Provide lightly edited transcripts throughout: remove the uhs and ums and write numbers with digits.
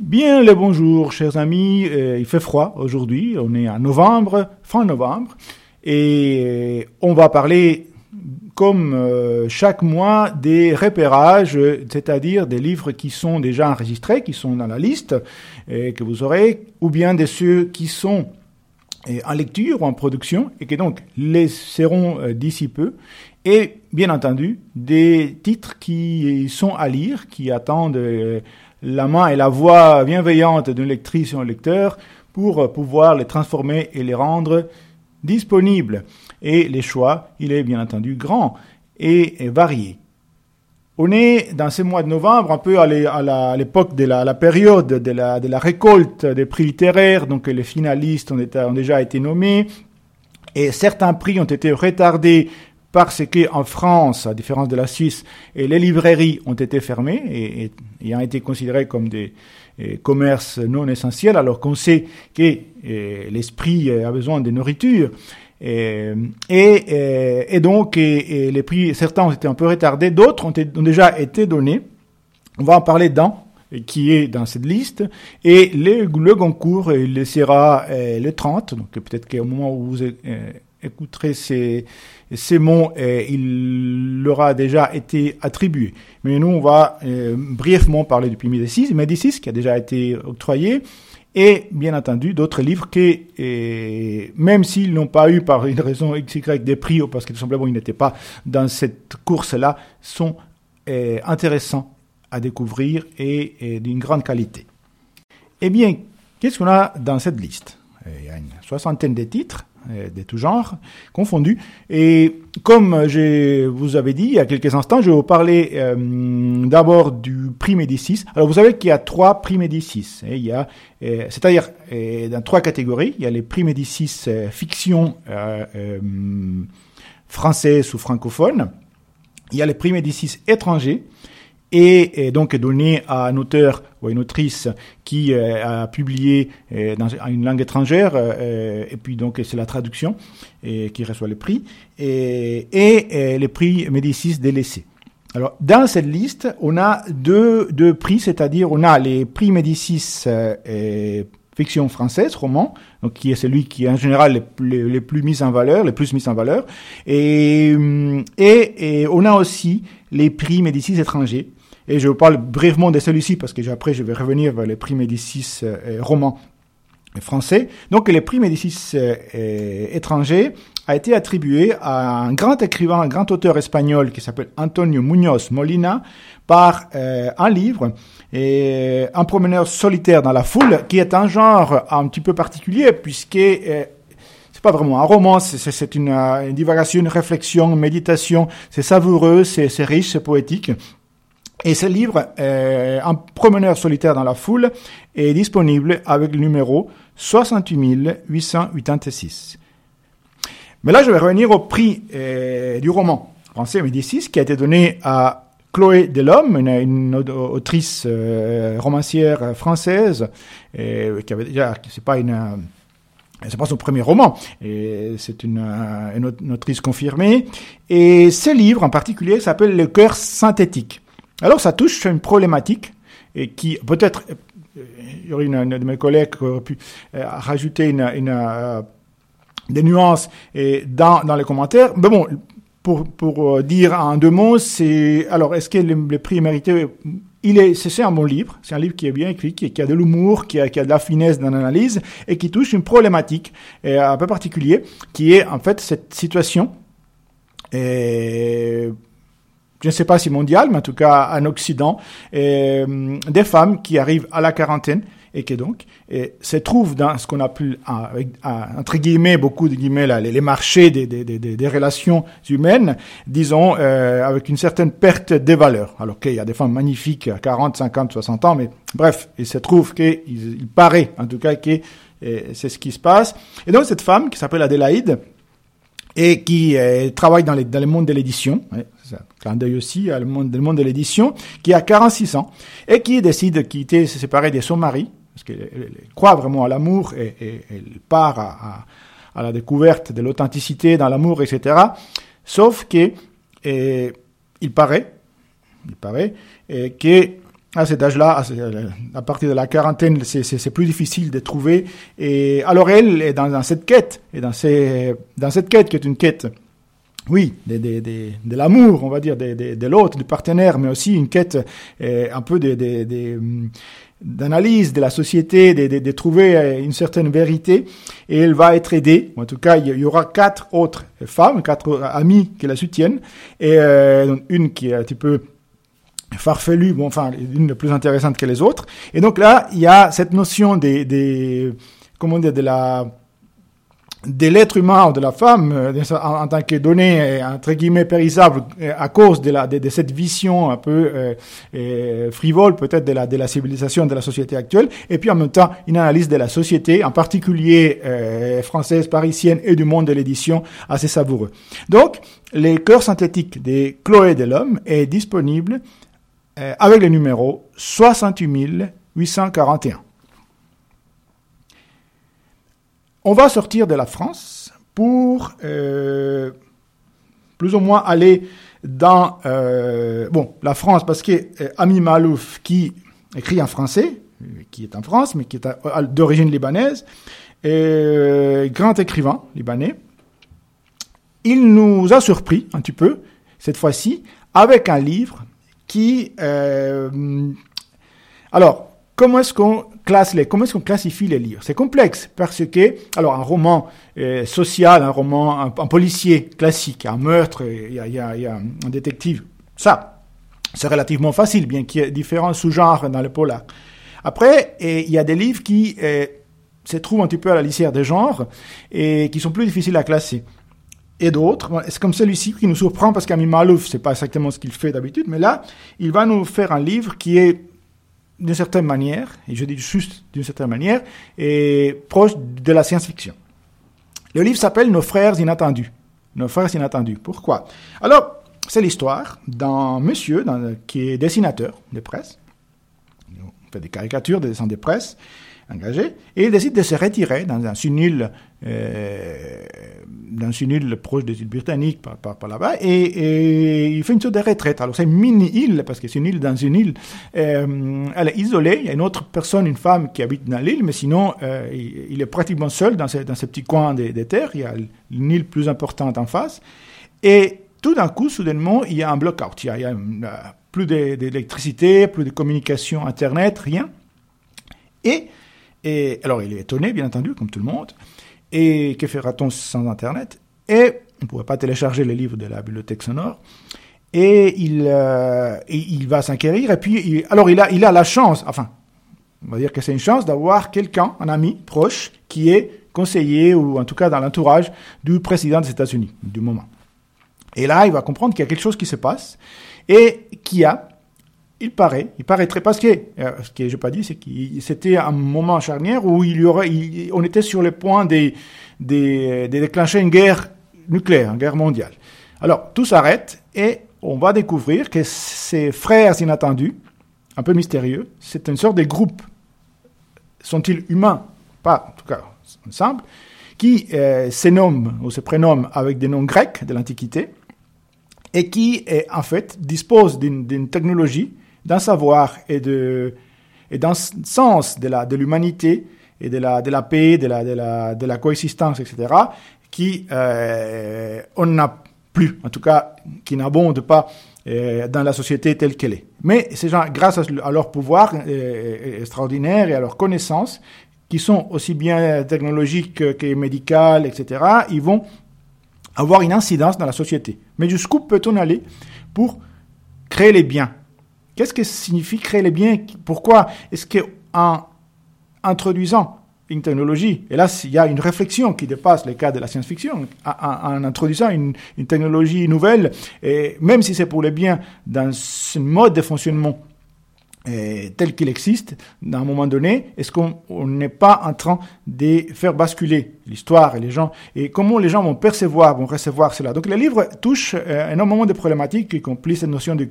Bien le bonjour, chers amis. Il fait froid aujourd'hui. On est en novembre, fin novembre. Et on va parler, comme chaque mois, des repérages, c'est-à-dire des livres qui sont déjà enregistrés, qui sont dans la liste, et que vous aurez, ou bien de ceux qui sont en lecture ou en production, et qui donc les seront d'ici peu. Et bien entendu, des titres qui sont à lire, qui attendent la main et la voix bienveillante d'une lectrice ou un lecteur pour pouvoir les transformer et les rendre disponibles. Et les choix, il est bien entendu grand et varié. On est dans ce mois de novembre, un peu à l'époque de la période de la récolte des prix littéraires, donc les finalistes ont déjà été nommés, et certains prix ont été retardés parce qu'en France, à différence de la Suisse, les librairies ont été fermées et ont été considérées comme des commerces non essentiels, alors qu'on sait que l'esprit a besoin de nourriture. Et donc les prix, certains ont été un peu retardés, d'autres ont déjà été donnés. On va en parler qui est dans cette liste, et le concours, il sera le 30, donc peut-être qu'au moment où vous écouterez ces mots, il aura déjà été attribué. Mais nous, on va brièvement parler du prix Médicis, qui a déjà été octroyé, et bien entendu d'autres livres qui, même s'ils n'ont pas eu par une raison XY des prix, ou parce que tout simplement ils n'étaient pas dans cette course-là, sont intéressants à découvrir et d'une grande qualité. Eh bien, qu'est-ce qu'on a dans cette liste? Il y a une soixantaine de titres, de tout genre, confondus. Et comme je vous avais dit il y a quelques instants, je vais vous parler d'abord du prix Médicis. Alors, vous savez qu'il y a trois prix Médicis. Il y a, c'est-à-dire, dans trois catégories. Il y a les prix Médicis fiction française ou francophone. Il y a les prix Médicis étrangers. Et donc donné à un auteur ou à une autrice qui a publié dans une langue étrangère, et puis donc c'est la traduction qui reçoit le prix, et les prix Médicis délaissés. Alors dans cette liste, on a deux prix, c'est-à-dire on a les prix Médicis fiction française, roman, donc qui est celui qui est en général le plus mis en valeur, et on a aussi les prix Médicis étrangers. Et je vous parle brièvement de celui-ci parce que après je vais revenir vers les prix Médicis romans français. Donc les prix Médicis étrangers a été attribué à un grand écrivain, un grand auteur espagnol qui s'appelle Antonio Muñoz Molina par un livre, Un promeneur solitaire dans la foule, qui est un genre un petit peu particulier puisque c'est pas vraiment un roman, c'est une divagation, une réflexion, une méditation, c'est savoureux, c'est riche, c'est poétique. Et ce livre, Un promeneur solitaire dans la foule, est disponible avec le numéro 68886. Mais là, je vais revenir au prix du roman français Médicis, qui a été donné à Chloé Delhomme, une autrice romancière française, qui avait déjà, c'est pas son premier roman, et c'est une autrice confirmée. Et ce livre en particulier s'appelle Le cœur synthétique. Alors, ça touche à une problématique et qui, peut-être, il y aurait une de mes collègues qui aurait pu rajouter des nuances dans les commentaires. Mais bon, pour dire en deux mots, est-ce que le prix est mérité? C'est un bon livre, c'est un livre qui est bien écrit, qui a de l'humour, qui a de la finesse dans l'analyse et qui touche une problématique un peu particulière, qui est en fait cette situation. Je ne sais pas si mondial, mais en tout cas en Occident, des femmes qui arrivent à la quarantaine et qui donc se trouvent dans ce qu'on appelle, entre guillemets, beaucoup de guillemets, là, les marchés des relations humaines, disons, avec une certaine perte des valeurs. Alors qu'il y a des femmes magnifiques à 40, 50, 60 ans, mais bref, il se trouve qu'il paraît, en tout cas, que c'est ce qui se passe. Et donc cette femme qui s'appelle Adélaïde, et qui travaille dans le monde de l'édition, clin d'œil aussi à le monde de l'édition, qui a 46 ans, et qui décide de quitter, se séparer de son mari, parce qu'elle croit vraiment à l'amour, et elle part à la découverte de l'authenticité dans l'amour, etc. Sauf que, il paraît que à cet âge-là, à partir de la quarantaine, c'est plus difficile de trouver. Et alors elle est dans cette quête, et dans cette quête qui est une quête, oui, de l'amour, on va dire, de l'autre, du partenaire, mais aussi une quête un peu d'analyse de la société, de trouver une certaine vérité, et elle va être aidée. En tout cas, il y aura 4 autres femmes, 4 amies qui la soutiennent, et une qui est un petit peu farfelue, bon, enfin, une plus intéressante que les autres. Et donc là, il y a cette notion comment dire, de l'être humain ou de la femme en tant que donnée entre guillemets périssable à cause de cette vision un peu frivole peut-être de la civilisation, de la société actuelle, et puis en même temps une analyse de la société en particulier française, parisienne et du monde de l'édition assez savoureux. Donc les cœurs synthétiques de Chloé Delhomme est disponible avec le numéro 68841. On va sortir de la France pour plus ou moins aller dans la France, parce que Amin Maalouf, qui écrit en français, qui est en France mais qui est d'origine libanaise, grand écrivain libanais, il nous a surpris un petit peu cette fois-ci avec un livre qui comment est-ce qu'on classifie les livres? C'est complexe parce que, alors, un roman social, un roman, un policier classique, un meurtre, il y a un détective, ça, c'est relativement facile, bien qu'il y ait différents sous-genres dans le polar. Après, il y a des livres qui se trouvent un petit peu à la lisière des genres et qui sont plus difficiles à classer. Et d'autres, c'est comme celui-ci qui nous surprend parce qu'Amin Maalouf, c'est pas exactement ce qu'il fait d'habitude, mais là, il va nous faire un livre qui est d'une certaine manière, et je dis juste d'une certaine manière, et proche de la science-fiction. Le livre s'appelle « Nos frères inattendus ». Nos frères inattendus. Pourquoi? Alors, c'est l'histoire d'un monsieur qui est dessinateur de presse. On fait des caricatures, des dessins de presse engagés, et il décide de se retirer dans une île proche des îles britanniques, par là-bas, et il fait une sorte de retraite. Alors c'est une mini-île, parce que c'est une île dans une île. Elle est isolée, il y a une autre personne, une femme qui habite dans l'île, mais sinon il est pratiquement seul dans ce petit coin des terres. Il y a une île plus importante en face, et tout d'un coup, soudainement, il y a un blackout. Il y a plus d'électricité, plus de communication, Internet, rien. Et alors il est étonné, bien entendu, comme tout le monde. Et que fera-t-on sans Internet? Et on ne pourrait pas télécharger les livres de la bibliothèque sonore. Et il va s'enquérir. Et puis, il a la chance, enfin, on va dire que c'est une chance d'avoir quelqu'un, un ami proche, qui est conseiller, ou en tout cas dans l'entourage, du président des États-Unis, du moment. Et là, il va comprendre qu'il y a quelque chose qui se passe, et il paraîtrait, parce que, ce que je n'ai pas dit, c'est que c'était un moment charnière où on était sur le point de déclencher une guerre nucléaire, une guerre mondiale. Alors, tout s'arrête et on va découvrir que ces frères inattendus, un peu mystérieux, c'est une sorte de groupe. Sont-ils humains? Pas, en tout cas, ensemble, qui se nomment ou se prénomment avec des noms grecs de l'Antiquité et qui, en fait, disposent d'une technologie d'un savoir et d'un sens de l'humanité et de la paix, de la coexistence, etc., qui on n'a plus, en tout cas, qui n'abonde pas dans la société telle qu'elle est. Mais ces gens, grâce à leur pouvoir extraordinaire et à leur connaissance, qui sont aussi bien technologiques que médicales, etc., ils vont avoir une incidence dans la société. Mais jusqu'où peut-on aller pour créer les biens? Qu'est-ce que signifie créer les biens? Pourquoi est-ce qu'en introduisant une technologie, et là il y a une réflexion qui dépasse le cas de la science-fiction, en introduisant une technologie nouvelle, et même si c'est pour le bien, dans ce mode de fonctionnement tel qu'il existe, à un moment donné, est-ce qu'on n'est pas en train de faire basculer l'histoire et les gens, et comment les gens vont recevoir cela? Donc, le livre touche énormément de problématiques, y compris cette notion de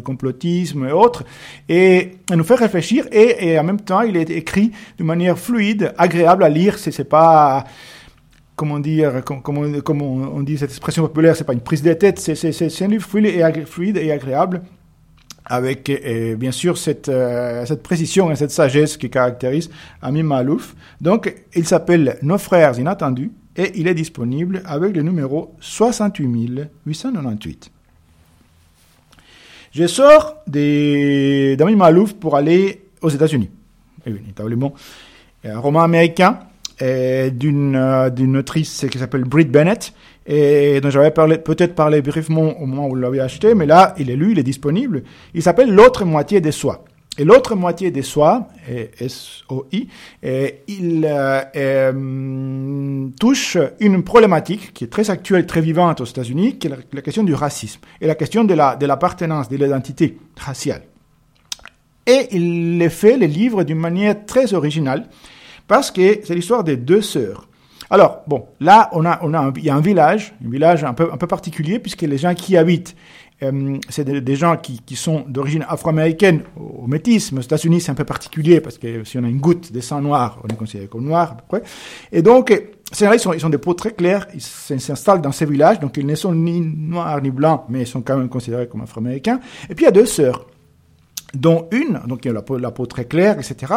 complotisme et autres, et nous fait réfléchir, et en même temps, il est écrit de manière fluide, agréable à lire, c'est pas... Comme on dit cette expression populaire, c'est pas une prise de tête, c'est un livre fluide et agréable, avec bien sûr cette précision et cette sagesse qui caractérise Amin Maalouf. Donc, il s'appelle Nos frères inattendus et il est disponible avec le numéro 68898. Je sors d'Amin Maalouf pour aller aux États-Unis. Évidemment, un roman américain d'une autrice qui s'appelle Brit Bennett, et dont j'avais peut-être parlé brièvement au moment où vous l'avez acheté, mais là, il est lu, il est disponible. Il s'appelle « L'autre moitié des soies ». Et « L'autre moitié des soies », S-O-I, il touche une problématique qui est très actuelle, très vivante aux États-Unis, qui est la question du racisme et la question de l'appartenance, de l'identité raciale. Et il fait le livre d'une manière très originale, parce que c'est l'histoire des deux sœurs. Alors, bon, là, il y a un village un peu particulier, puisque les gens qui y habitent, c'est des gens qui sont d'origine afro-américaine ou métisse. Mais aux États-Unis, c'est un peu particulier, parce que si on a une goutte de sang noir, on est considéré comme noir, à peu près. Et donc, ces gens-là, ils ont des peaux très claires, ils s'installent dans ces villages, donc ils ne sont ni noirs ni blancs, mais ils sont quand même considérés comme afro-américains. Et puis, il y a deux sœurs, dont une, donc qui a la peau très claire, etc.,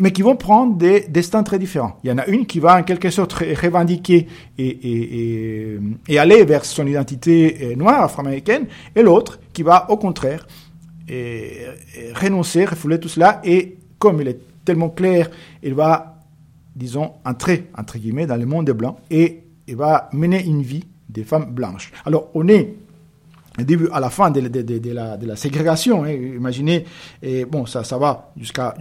mais qui vont prendre des destins très différents. Il y en a une qui va en quelque sorte revendiquer et aller vers son identité noire, afro-américaine, et l'autre qui va au contraire renoncer, refouler tout cela, et comme il est tellement clair, il va, disons, entrer, entre guillemets, dans le monde des Blancs, et il va mener une vie des femmes blanches. Alors, on est début à la fin de la ségrégation, hein. Imaginez, et bon, ça va jusqu'à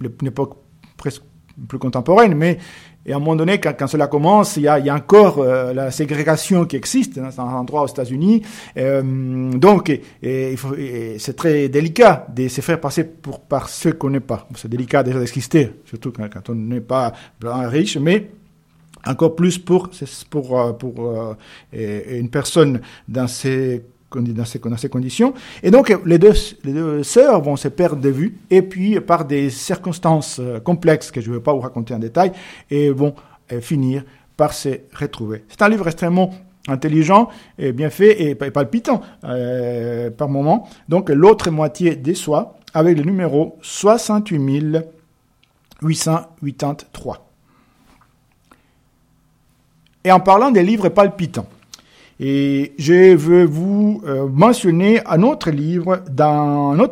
une époque presque plus contemporaine, mais à un moment donné, quand cela commence, il y a encore la ségrégation qui existe dans un endroit aux États-Unis, donc c'est très délicat de se faire passer par ce qu'on n'est pas. C'est délicat déjà d'exister, surtout quand on n'est pas blanc riche, mais encore plus pour une personne dans ces conditions. Et donc, les deux sœurs vont se perdre de vue, et puis, par des circonstances complexes que je ne vais pas vous raconter en détail, et vont finir par se retrouver. C'est un livre extrêmement intelligent, et bien fait, et palpitant par moments. Donc, L'autre moitié des soies, avec le numéro 68883. Et en parlant des livres palpitants, et je veux vous mentionner un autre livre de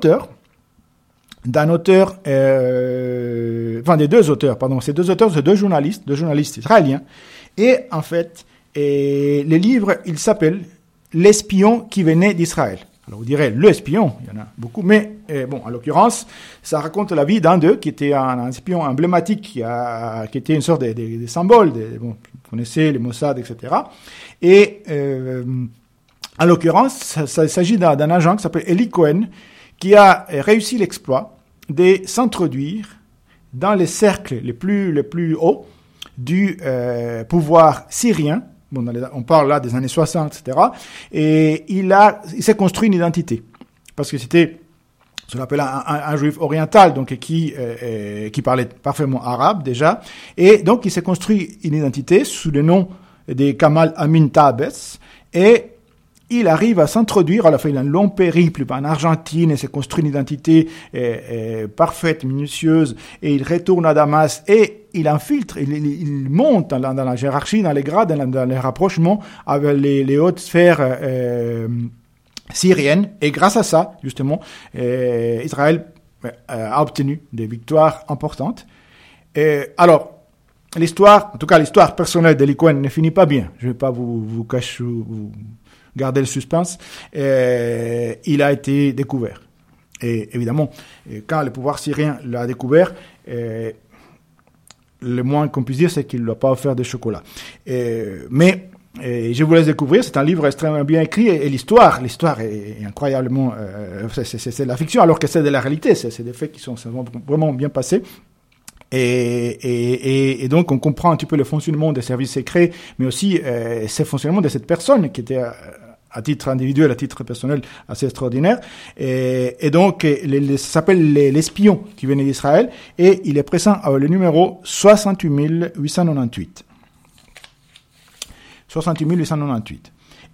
deux auteurs, c'est deux journalistes israéliens. Et en fait, le livre, il s'appelle « L'espion qui venait d'Israël ». Alors vous direz, le espion, il y en a beaucoup, mais bon, en l'occurrence, ça raconte la vie d'un d'eux qui était un espion emblématique, qui était une sorte de symbole, bon, vous connaissez les Mossad, etc. Et en l'occurrence, ça s'agit d'un agent qui s'appelle Eli Cohen, qui a réussi l'exploit de s'introduire dans les cercles les plus hauts du pouvoir syrien. Bon, on parle là des années 60, etc. Et il s'est construit une identité. Parce que c'était ce qu'on appelle un juif oriental, donc qui parlait parfaitement arabe déjà. Et donc, il s'est construit une identité sous le nom de Kamal Amin Tabetz. Et il arrive à s'introduire. Alors, il a un long périple en Argentine et s'est construit une identité parfaite, minutieuse. Et il retourne à Damas et il infiltre, il monte dans la hiérarchie, dans les grades, dans les rapprochements avec les hautes sphères syriennes. Et grâce à ça, justement, Israël a obtenu des victoires importantes. Et, alors, l'histoire personnelle d'Eli Cohen ne finit pas bien. Je ne vais pas vous cacher, vous garder le suspense. Il a été découvert. Et évidemment, quand le pouvoir syrien l'a découvert, le moins qu'on puisse dire, c'est qu'il ne doit pas offert de chocolat. Mais je vous laisse découvrir. C'est un livre extrêmement bien écrit. Et l'histoire est incroyablement... c'est de la fiction, alors que c'est de la réalité. C'est des faits qui sont vraiment bien passés. Et donc, on comprend un petit peu le fonctionnement des services secrets, mais aussi ce fonctionnement de cette personne qui était... à titre individuel, à titre personnel, assez extraordinaire. Et donc, ça s'appelle l'espion qui venait d'Israël, et il est présent avec le numéro 68898.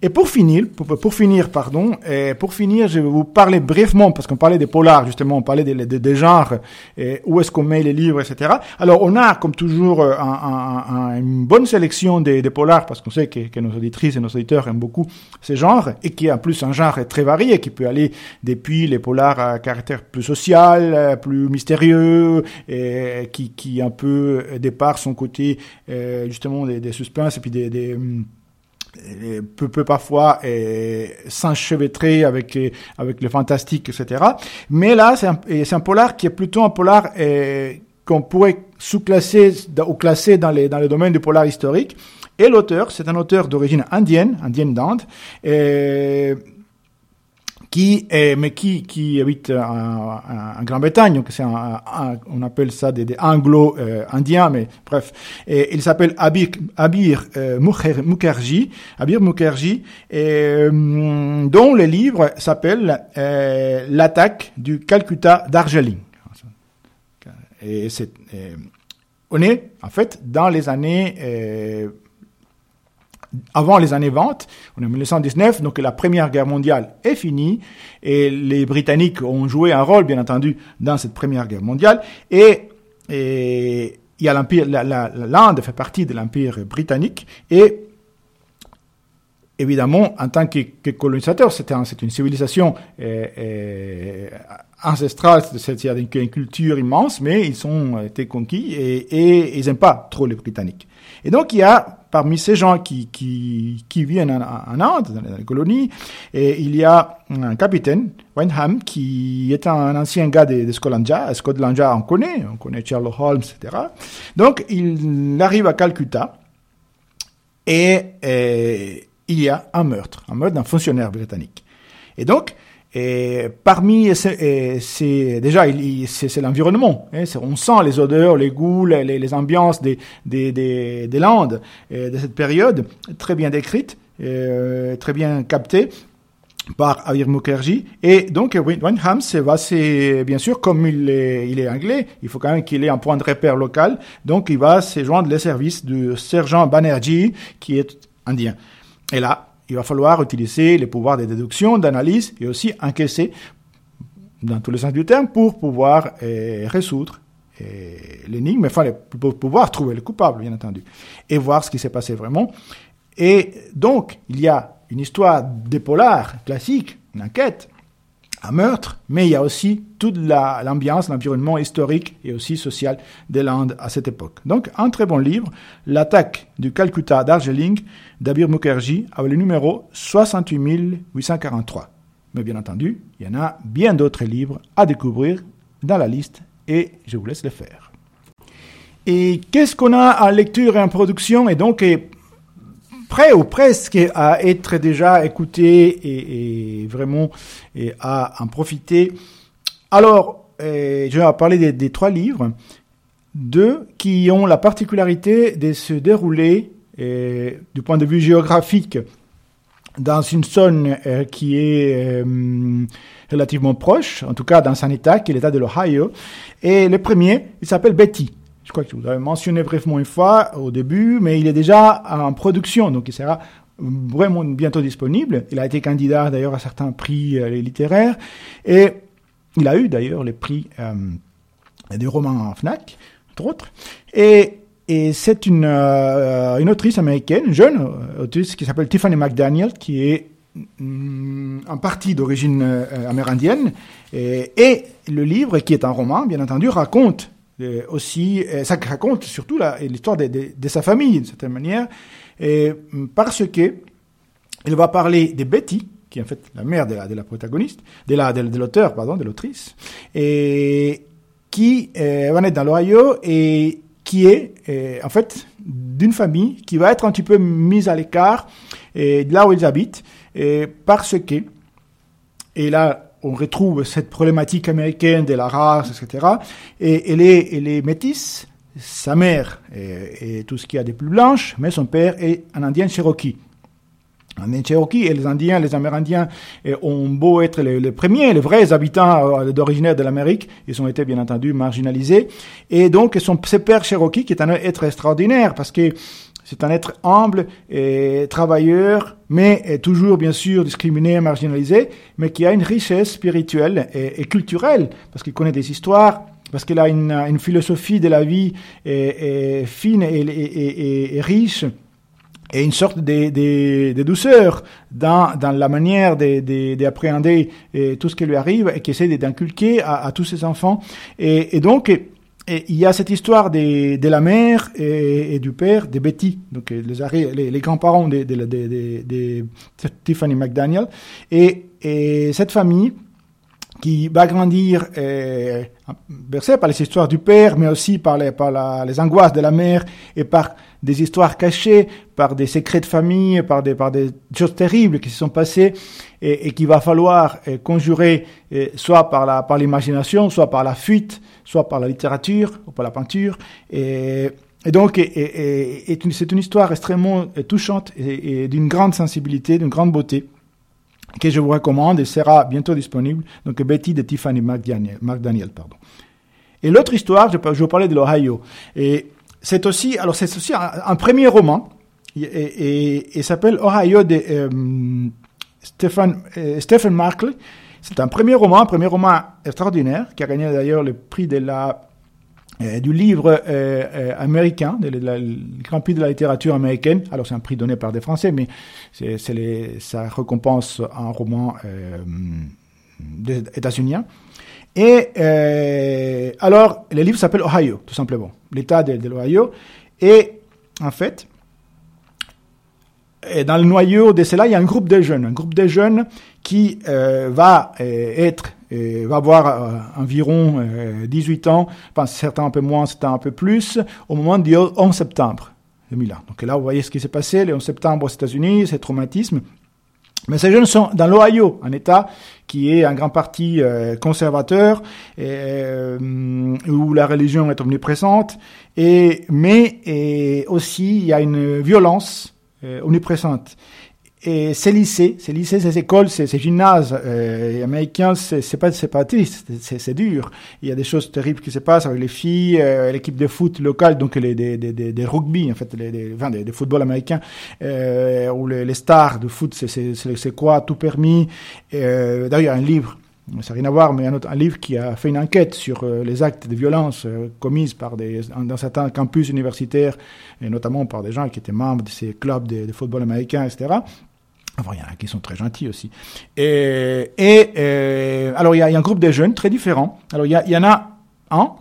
Et pour finir, je vais vous parler brièvement, parce qu'on parlait des polars, justement, on parlait des genres, où est-ce qu'on met les livres, etc. Alors, on a, comme toujours, une bonne sélection des polars, parce qu'on sait que nos auditrices et nos auditeurs aiment beaucoup ces genres, et qui est en plus un genre très varié, qui peut aller depuis les polars à caractère plus social, plus mystérieux, et qui un peu départ son côté, justement, des suspens, et puis des peut parfois s'enchevêtrer avec le fantastique, etc. Mais là, c'est un polar qui est plutôt un polar qu'on pourrait sous-classer ou classer dans les domaines du polar historique. Et l'auteur, c'est un auteur d'origine indienne d'Inde, qui habite en Grande-Bretagne, donc c'est on appelle ça des anglo-indiens, mais bref. Et il s'appelle Abir Mukherjee, dont le livre s'appelle L'attaque du Calcutta d'Argeling. Et on est en fait dans les années avant les années 20, on est en 1919, donc la Première Guerre mondiale est finie, et les Britanniques ont joué un rôle, bien entendu, dans cette Première Guerre mondiale, et il y a l'Empire, l'Inde fait partie de l'Empire britannique, et évidemment, en tant que colonisateur, c'est une civilisation ancestrale, c'est-à-dire une culture immense, mais ils ont été conquis, et ils n'aiment pas trop les Britanniques. Et donc, il y a parmi ces gens qui viennent en Inde, dans les colonies, et il y a un capitaine, Wyndham, qui est un ancien gars de Scotland Yard. Scotland Yard, on connaît Sherlock Holmes, etc. Donc, il arrive à Calcutta, et il y a un meurtre d'un fonctionnaire britannique. Et donc, parmi ces déjà, c'est l'environnement. On sent les odeurs, les goûts, les ambiances des Landes de cette période, très bien décrite, très bien captée par Abir Mukherjee. Et donc, Wyndham, bien sûr, comme il est anglais, il faut quand même qu'il ait un point de repère local. Donc, il va se joindre les services du sergent Banerjee, qui est indien. Et là, il va falloir utiliser les pouvoirs de déduction, d'analyse et aussi encaisser, dans tous les sens du terme, pour pouvoir résoudre l'énigme, enfin, pour pouvoir trouver le coupable, bien entendu, et voir ce qui s'est passé vraiment. Et donc, il y a une histoire de polar classique, une enquête, un meurtre, mais il y a aussi toute l'ambiance, l'environnement historique et aussi social des Landes à cette époque. Donc, un très bon livre, L'attaque du Calcutta d'Argeling, d'Abir Mukherjee, avec le numéro 68843. Mais bien entendu, il y en a bien d'autres livres à découvrir dans la liste et je vous laisse les faire. Et qu'est-ce qu'on a en lecture et en production et donc prêt ou presque à être déjà écouté et vraiment à en profiter. Alors, je vais parler des trois livres, deux qui ont la particularité de se dérouler du point de vue géographique dans une zone qui est relativement proche, en tout cas dans un état qui est l'état de l'Ohio. Et le premier, il s'appelle Betty. Je crois que je vous l'avais mentionné brièvement une fois au début, mais il est déjà en production, donc il sera vraiment bientôt disponible. Il a été candidat d'ailleurs à certains prix littéraires, et il a eu d'ailleurs les prix des romans FNAC, entre autres. Et c'est une autrice américaine, une jeune autrice qui s'appelle Tiffany McDaniel, qui est en partie d'origine amérindienne, et le livre, qui est un roman, bien entendu, raconte aussi, ça raconte surtout l'histoire de sa famille, d'une certaine manière, parce que il va parler de Betty, qui est en fait la mère de la protagoniste, de l'auteur, pardon, de l'autrice, et qui va naître dans l'Ohio et qui est en fait d'une famille qui va être un petit peu mise à l'écart de là où ils habitent, parce que, et là, on retrouve cette problématique américaine de la race, etc. Et elle est métisse. Sa mère est tout ce qu'il y a de plus blanche, mais son père est un Indien Cherokee. Un Indien Cherokee et les Indiens, les Amérindiens ont beau être les premiers, les vrais habitants d'origine de l'Amérique, ils ont été bien entendu marginalisés. Et donc, son père Cherokee, qui est un être extraordinaire, parce que C'est un être humble et travailleur, mais est toujours bien sûr discriminé, marginalisé, mais qui a une richesse spirituelle et culturelle, parce qu'il connaît des histoires, parce qu'il a une philosophie de la vie et fine et riche, et une sorte de douceur dans la manière d'appréhender tout ce qui lui arrive et qui essaie d'inculquer à tous ses enfants. Et donc, il y a cette histoire de la mère et du père, de Betty, donc les grands-parents de Tiffany McDaniel. Et cette famille qui va grandir bercée par les histoires du père, mais aussi par les angoisses de la mère et par des histoires cachées, par des secrets de famille, par des choses terribles qui se sont passées et qu'il va falloir conjurer soit par l'imagination, soit par la fuite, soit par la littérature ou par la peinture. Et donc, c'est une histoire extrêmement touchante et d'une grande sensibilité, d'une grande beauté, que je vous recommande et sera bientôt disponible. Donc, Betty de Tiffany McDaniel. Et l'autre histoire, je vous parlais de l'Ohio. Et c'est aussi un premier roman. Et s'appelle Ohio de Stephen Markley. C'est un premier roman extraordinaire qui a gagné d'ailleurs le prix de du livre américain, le Grand Prix de la littérature américaine. Alors c'est un prix donné par des Français, mais ça récompense un roman des États-Uniens. Et alors le livre s'appelle Ohio, tout simplement, l'État de l'Ohio. Et en fait, et dans le noyau de cela, il y a un groupe de jeunes qui va avoir environ 18 ans, enfin, certains un peu moins, certains un peu plus, au moment du 11 septembre 2001. Donc là, vous voyez ce qui s'est passé, le 11 septembre aux États-Unis, ces traumatismes. Mais ces jeunes sont dans l'Ohio, un État qui est en grande partie conservateur, où la religion est omniprésente, mais aussi il y a une violence omniprésente. Et ces lycées, ces écoles, ces gymnases américains, c'est pas triste, c'est dur. Il y a des choses terribles qui se passent avec les filles, l'équipe de foot locale, donc des rugby en fait, des football américain, où les stars de foot, c'est quoi, tout permis. D'ailleurs, un livre, ça n'a rien à voir, mais un livre qui a fait une enquête sur les actes de violence commises dans certains campus universitaires, et notamment par des gens qui étaient membres de ces clubs de football américain, etc. Enfin, il y en a qui sont très gentils aussi. Alors, il y a un groupe de jeunes très différents. Alors, il y en a un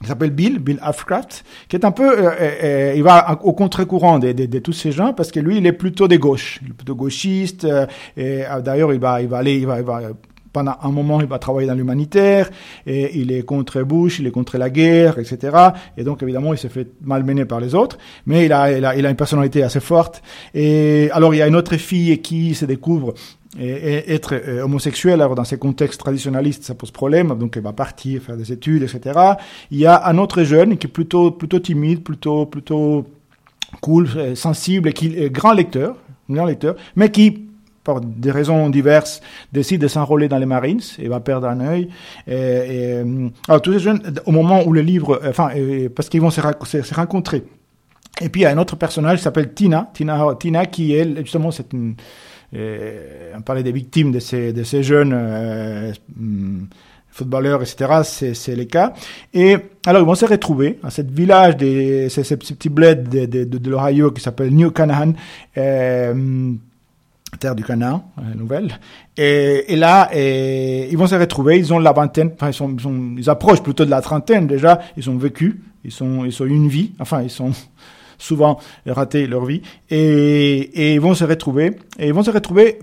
qui s'appelle Bill Ashcraft, qui est un peu... il va au contre-courant de tous ces gens, parce que lui, il est plutôt de gauche. Il est plutôt gauchiste. D'ailleurs, il va pendant un moment, il va travailler dans l'humanitaire, et il est contre Bush, il est contre la guerre, etc. Et donc, évidemment, il se fait malmener par les autres, mais il a une personnalité assez forte. Et alors, il y a une autre fille qui se découvre être homosexuelle. Alors, dans ces contextes traditionnalistes, ça pose problème, donc elle va partir, faire des études, etc. Il y a un autre jeune qui est plutôt timide, plutôt cool, sensible, et qui est grand lecteur, mais qui, pour des raisons diverses, décide de s'enrôler dans les Marines et va perdre un œil. Alors, tous ces jeunes, au moment où le livre... parce qu'ils vont se rencontrer. Et puis, il y a un autre personnage qui s'appelle Tina, qui est, justement, on parlait des victimes de ces jeunes... footballeurs, etc., c'est les cas. Et alors, ils vont se retrouver à cette village, ce petit bled de l'Ohio qui s'appelle New Canaan, terre du Canaan, nouvelle. Et là, ils vont se retrouver, ils ont la vingtaine, enfin, ils approchent plutôt de la trentaine déjà, ils ont vécu, ils ont une vie, enfin, ils ont souvent raté leur vie, et ils vont se retrouver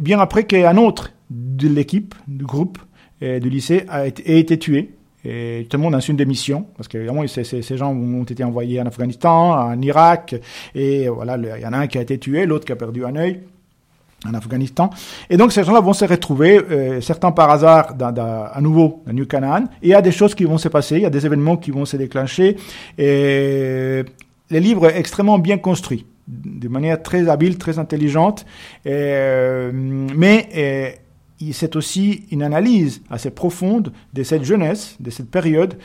bien après qu'un autre de l'équipe, du groupe, du lycée a été tué. Et justement dans une des missions, parce que évidemment ces gens ont été envoyés en Afghanistan, en Irak, et voilà, il y en a un qui a été tué, l'autre qui a perdu un œil en Afghanistan. Et donc, ces gens-là vont se retrouver, certains par hasard, à nouveau, dans New Canaan. Et il y a des choses qui vont se passer, il y a des événements qui vont se déclencher. Et le livre est extrêmement bien construit, de manière très habile, très intelligente. Mais c'est aussi une analyse assez profonde de cette jeunesse, de cette période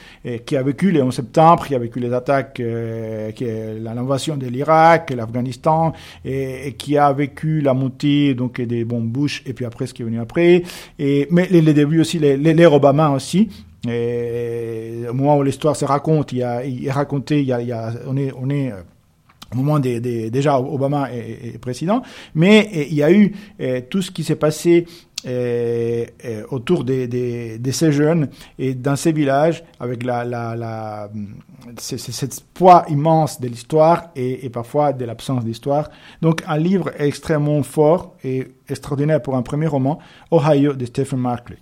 qui a vécu le 11 septembre, qui a vécu les attaques, l'invasion de l'Irak, l'Afghanistan, et qui a vécu la montée donc des bombes Bush et puis après ce qui est venu après. Mais les débuts aussi, l'ère Obama aussi. Et au moment où l'histoire se raconte, on est au moment déjà Obama est président, mais il y a eu tout ce qui s'est passé autour de ces jeunes et dans ces villages avec cette poids immense de l'histoire et parfois de l'absence d'histoire. Donc un livre extrêmement fort et extraordinaire pour un premier roman, Ohio de Stephen Markley.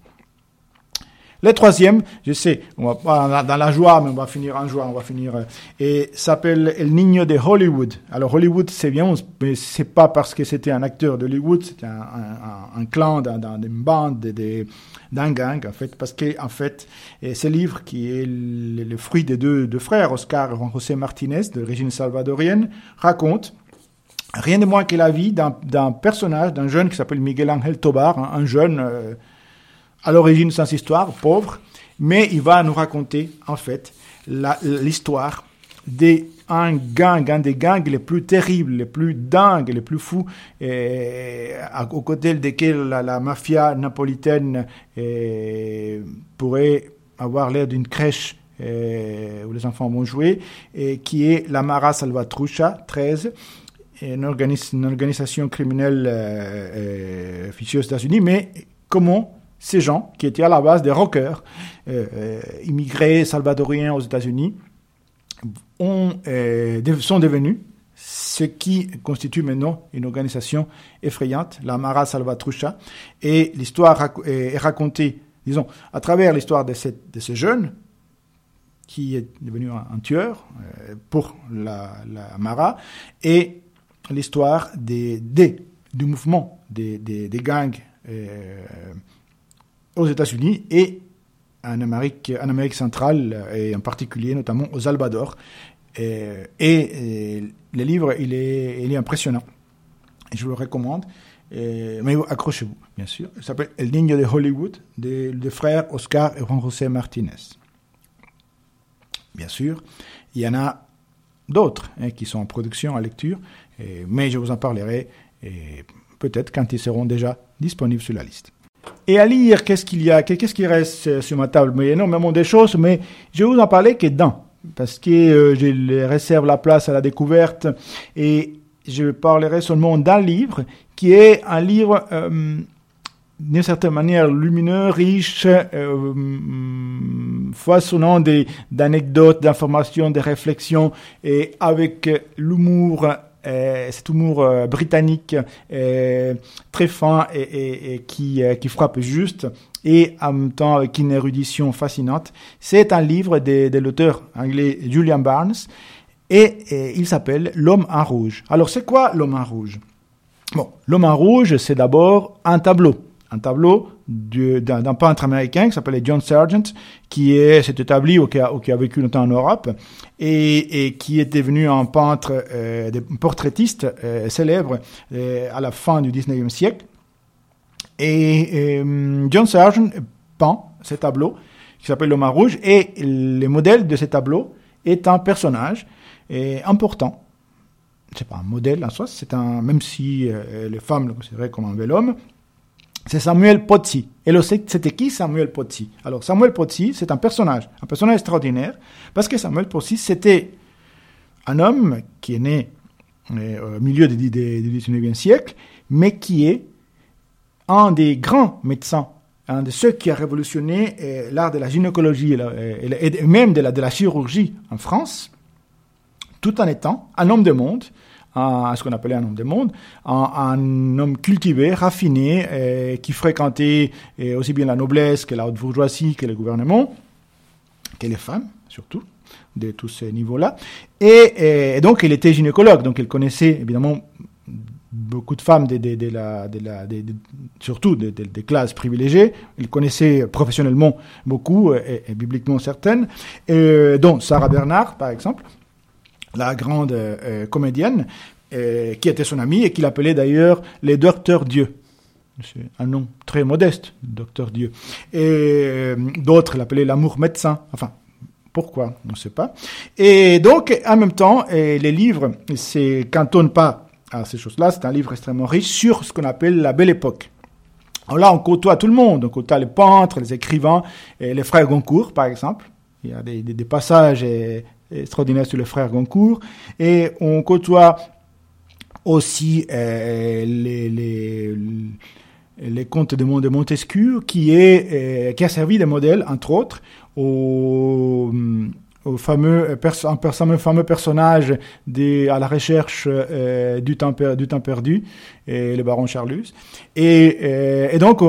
Le troisième, je sais, on va pas dans la joie, mais on va finir en joie, on va finir. Et s'appelle El Niño de Hollywood. Alors Hollywood, c'est bien, mais c'est pas parce que c'était un acteur d'Hollywood, c'était un clan dans une bande, d'un gang en fait, parce que en fait, ce livre qui est le fruit des deux frères, Oscar et Juan José Martinez, d'origine salvadorienne, raconte rien de moins que la vie d'un personnage, d'un jeune qui s'appelle Miguel Ángel Tobar, un jeune à l'origine sans histoire, pauvre, mais il va nous raconter, en fait, l'histoire un des gangs les plus terribles, les plus dingues, les plus fous, aux côtés desquels la mafia napolitaine pourrait avoir l'air d'une crèche où les enfants vont jouer, et qui est l'Amara Salvatrucha 13, une organisation criminelle fichue aux États-Unis, mais comment ces gens qui étaient à la base des rockers, immigrés salvadoriens aux États-Unis, sont devenus ce qui constitue maintenant une organisation effrayante, l'Amara Salvatrucha. Et l'histoire est racontée, disons, à travers l'histoire de ce jeune qui est devenu un tueur pour l'Amara, et l'histoire du mouvement des gangs aux États-Unis et en Amérique centrale, et en particulier notamment au Salvador. Et le livre, il est impressionnant. Je vous le recommande. Mais accrochez-vous, bien sûr. Il s'appelle El Niño de Hollywood, des frères Oscar et Juan José Martinez. Bien sûr, il y en a d'autres qui sont en production, en lecture, mais je vous en parlerai peut-être quand ils seront déjà disponibles sur la liste. Et à lire, qu'est-ce qu'il y a, qu'est-ce qui reste sur ma table? Mais énormément de choses, mais je vais vous en parler que d'un, parce que je réserve la place à la découverte, et je parlerai seulement d'un livre, qui est un livre, d'une certaine manière, lumineux, riche, foisonnant d'anecdotes, d'informations, de réflexions, et avec l'humour, cet humour britannique très fin et qui frappe juste, et en même temps avec une érudition fascinante. C'est un livre de l'auteur anglais Julian Barnes, et il s'appelle « L'homme en rouge ». Alors c'est quoi « L'homme en rouge » ? Bon, « L'homme en rouge », c'est d'abord un tableau d'un peintre américain qui s'appelait John Sargent, qui s'est établi ou qui a vécu longtemps en Europe, et qui est devenu un peintre portraitiste célèbre à la fin du 19e siècle. Et John Sargent peint ce tableau qui s'appelle L'Homme Rouge, et le modèle de ce tableau est un personnage important. C'est pas un modèle en soi, même si les femmes le considéraient comme un bel homme. C'est Samuel Pozzi. Et c'était qui Samuel Pozzi? Alors Samuel Pozzi, c'est un personnage extraordinaire, parce que Samuel Pozzi, c'était un homme qui est né au milieu du 19e siècle, mais qui est un des grands médecins, un de ceux qui a révolutionné l'art de la gynécologie et même de la chirurgie en France, tout en étant un homme de monde, ce qu'on appelait un homme du monde, un homme cultivé, raffiné, qui fréquentait aussi bien la noblesse que la haute bourgeoisie, que le gouvernement, que les femmes, surtout, de tous ces niveaux-là. Et donc, il était gynécologue, donc il connaissait évidemment beaucoup de femmes, surtout des classes privilégiées. Il connaissait professionnellement beaucoup, et bibliquement certaines, dont Sarah Bernhardt, par exemple, la grande comédienne, qui était son amie et qui l'appelait d'ailleurs les docteurs Dieu. C'est un nom très modeste, Docteur Dieu. Et d'autres l'appelaient l'amour médecin. Enfin, pourquoi? On ne sait pas. Et donc, en même temps, les livres ne se cantonnent pas à ces choses-là. C'est un livre extrêmement riche sur ce qu'on appelle la Belle Époque. Alors là, on côtoie tout le monde. On côtoie les peintres, les écrivains, et les frères Goncourt, par exemple. Il y a des passages extraordinaires sur les frères Goncourt. Et on côtoie aussi les contes de Montesquieu, qui a servi de modèle, entre autres, au fameux personnage à la recherche du temps perdu, le baron Charlus, et donc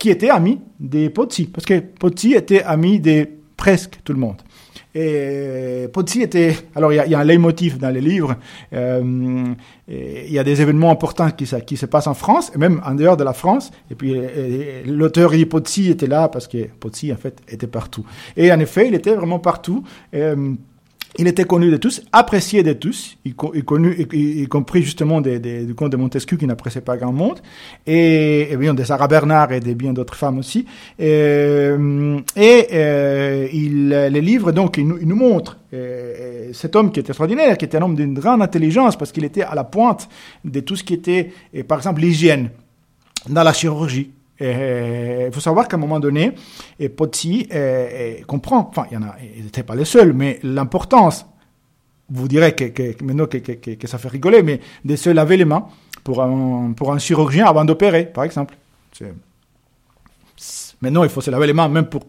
qui était ami des Pozzi, parce que Pozzi était ami de presque tout le monde. Et Pozzi était... Alors, il y a un leitmotiv dans les livres. Il y a des événements importants qui se passent en France, et même en dehors de la France. Et puis, l'auteur Pozzi était là parce que Pozzi, en fait, était partout. Et en effet, il était vraiment partout. Il était connu de tous, apprécié de tous, y compris justement du comte de Montesquieu qui n'appréciait pas grand monde, et bien de Sarah Bernhardt et de bien d'autres femmes aussi. Les livres, donc, ils nous montrent cet homme qui était extraordinaire, qui était un homme d'une grande intelligence, parce qu'il était à la pointe de tout ce qui était, par exemple, l'hygiène dans la chirurgie. Il faut savoir qu'à un moment donné, Pozzi comprend, enfin, il n'était pas le seul, mais l'importance, vous direz que ça fait rigoler, mais de se laver les mains pour un chirurgien avant d'opérer, par exemple. Maintenant, il faut se laver les mains, même pour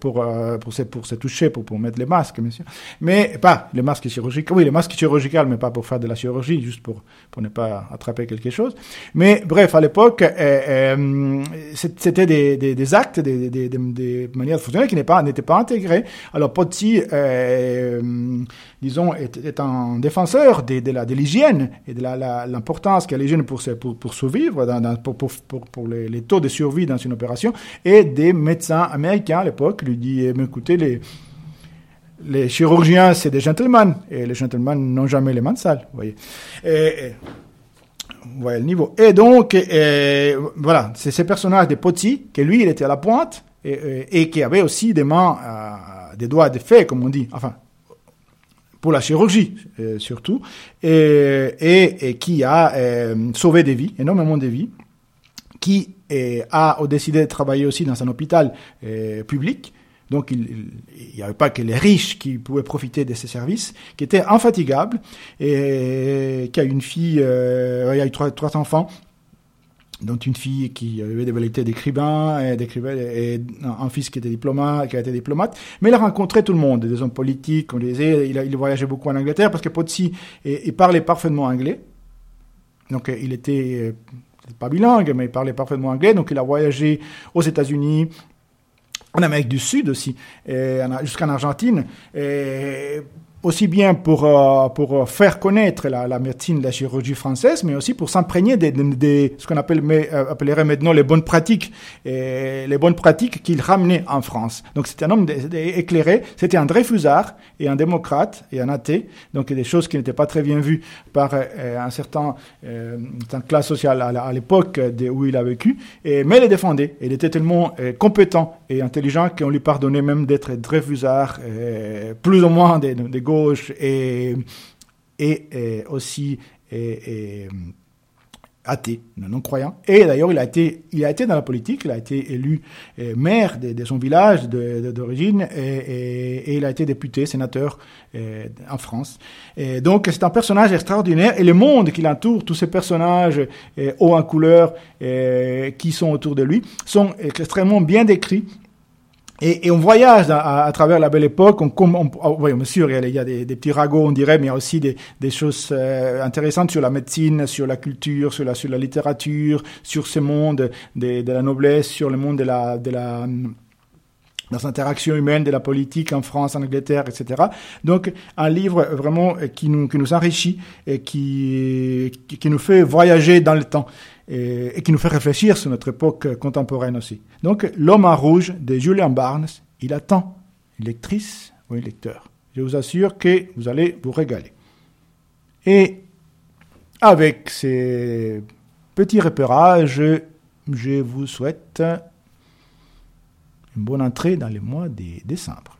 se toucher, pour mettre les masques, bien sûr. Mais pas les masques chirurgicaux, oui, les masques chirurgicaux, mais pas pour faire de la chirurgie, juste pour ne pas attraper quelque chose. Mais bref, à l'époque, c'était des actes, des manières de fonctionner qui n'étaient pas intégrées. Alors, Pozzi, disons, est un défenseur de l'hygiène et de l'importance qu'a l'hygiène pour survivre, pour les taux de survie dans une opération, et des médecins américains à l'époque lui dit « Écoutez, les chirurgiens, c'est des gentlemen, et les gentlemen n'ont jamais les mains sales. » Vous voyez. Vous voyez le niveau. Et donc, voilà, c'est ce personnage de Pozzi, que lui, il était à la pointe, et qui avait aussi des mains, des doigts de fée, comme on dit, enfin, pour la chirurgie, surtout, et qui a sauvé des vies, énormément de vies, qui a décidé de travailler aussi dans un hôpital public. Donc, il n'y avait pas que les riches qui pouvaient profiter de ces services, qui était infatigable, et qui a une fille, il y a eu trois enfants, dont une fille qui avait des velléités d'écrivain, et un fils qui a été diplomate. Mais il a rencontré tout le monde, des hommes politiques, comme je disais, il voyageait beaucoup en Angleterre, parce que Pozzi, il parlait parfaitement anglais. Donc, il était... pas bilingue, mais il parlait parfaitement anglais, donc il a voyagé aux États-Unis, en Amérique du Sud aussi, jusqu'en Argentine, aussi bien pour faire connaître la médecine, la chirurgie française, mais aussi pour s'imprégner de ce qu'on appellerait maintenant les bonnes pratiques qu'il ramenait en France. Donc c'était un homme éclairé, c'était un Dreyfusard et un démocrate et un athée, donc des choses qui n'étaient pas très bien vues par une certaine classe sociale à l'époque où il a vécu, mais il les défendait. Il était tellement compétent et intelligent qu'on lui pardonnait même d'être Dreyfusard, plus ou moins des gauche et aussi et athée, non-croyant. Et d'ailleurs, il a été dans la politique, il a été élu maire de son village d'origine et il a été député, sénateur en France. Et donc, c'est un personnage extraordinaire et le monde qui l'entoure, tous ces personnages hauts en couleur qui sont autour de lui, sont extrêmement bien décrits. Et on voyage à travers la Belle Époque. Oui, bien sûr, il y a des petits ragots, on dirait, mais il y a aussi des choses intéressantes sur la médecine, sur la culture, sur la littérature, sur ce monde de la noblesse, sur le monde de la interaction humaine, de la politique en France, en Angleterre, etc. Donc, un livre vraiment qui nous enrichit et qui nous fait voyager dans le temps. Et qui nous fait réfléchir sur notre époque contemporaine aussi. Donc, L'homme en rouge de Julian Barnes, il attend une lectrice ou un lecteur. Je vous assure que vous allez vous régaler. Et avec ces petits repérages, Je vous souhaite une bonne entrée dans le mois de décembre.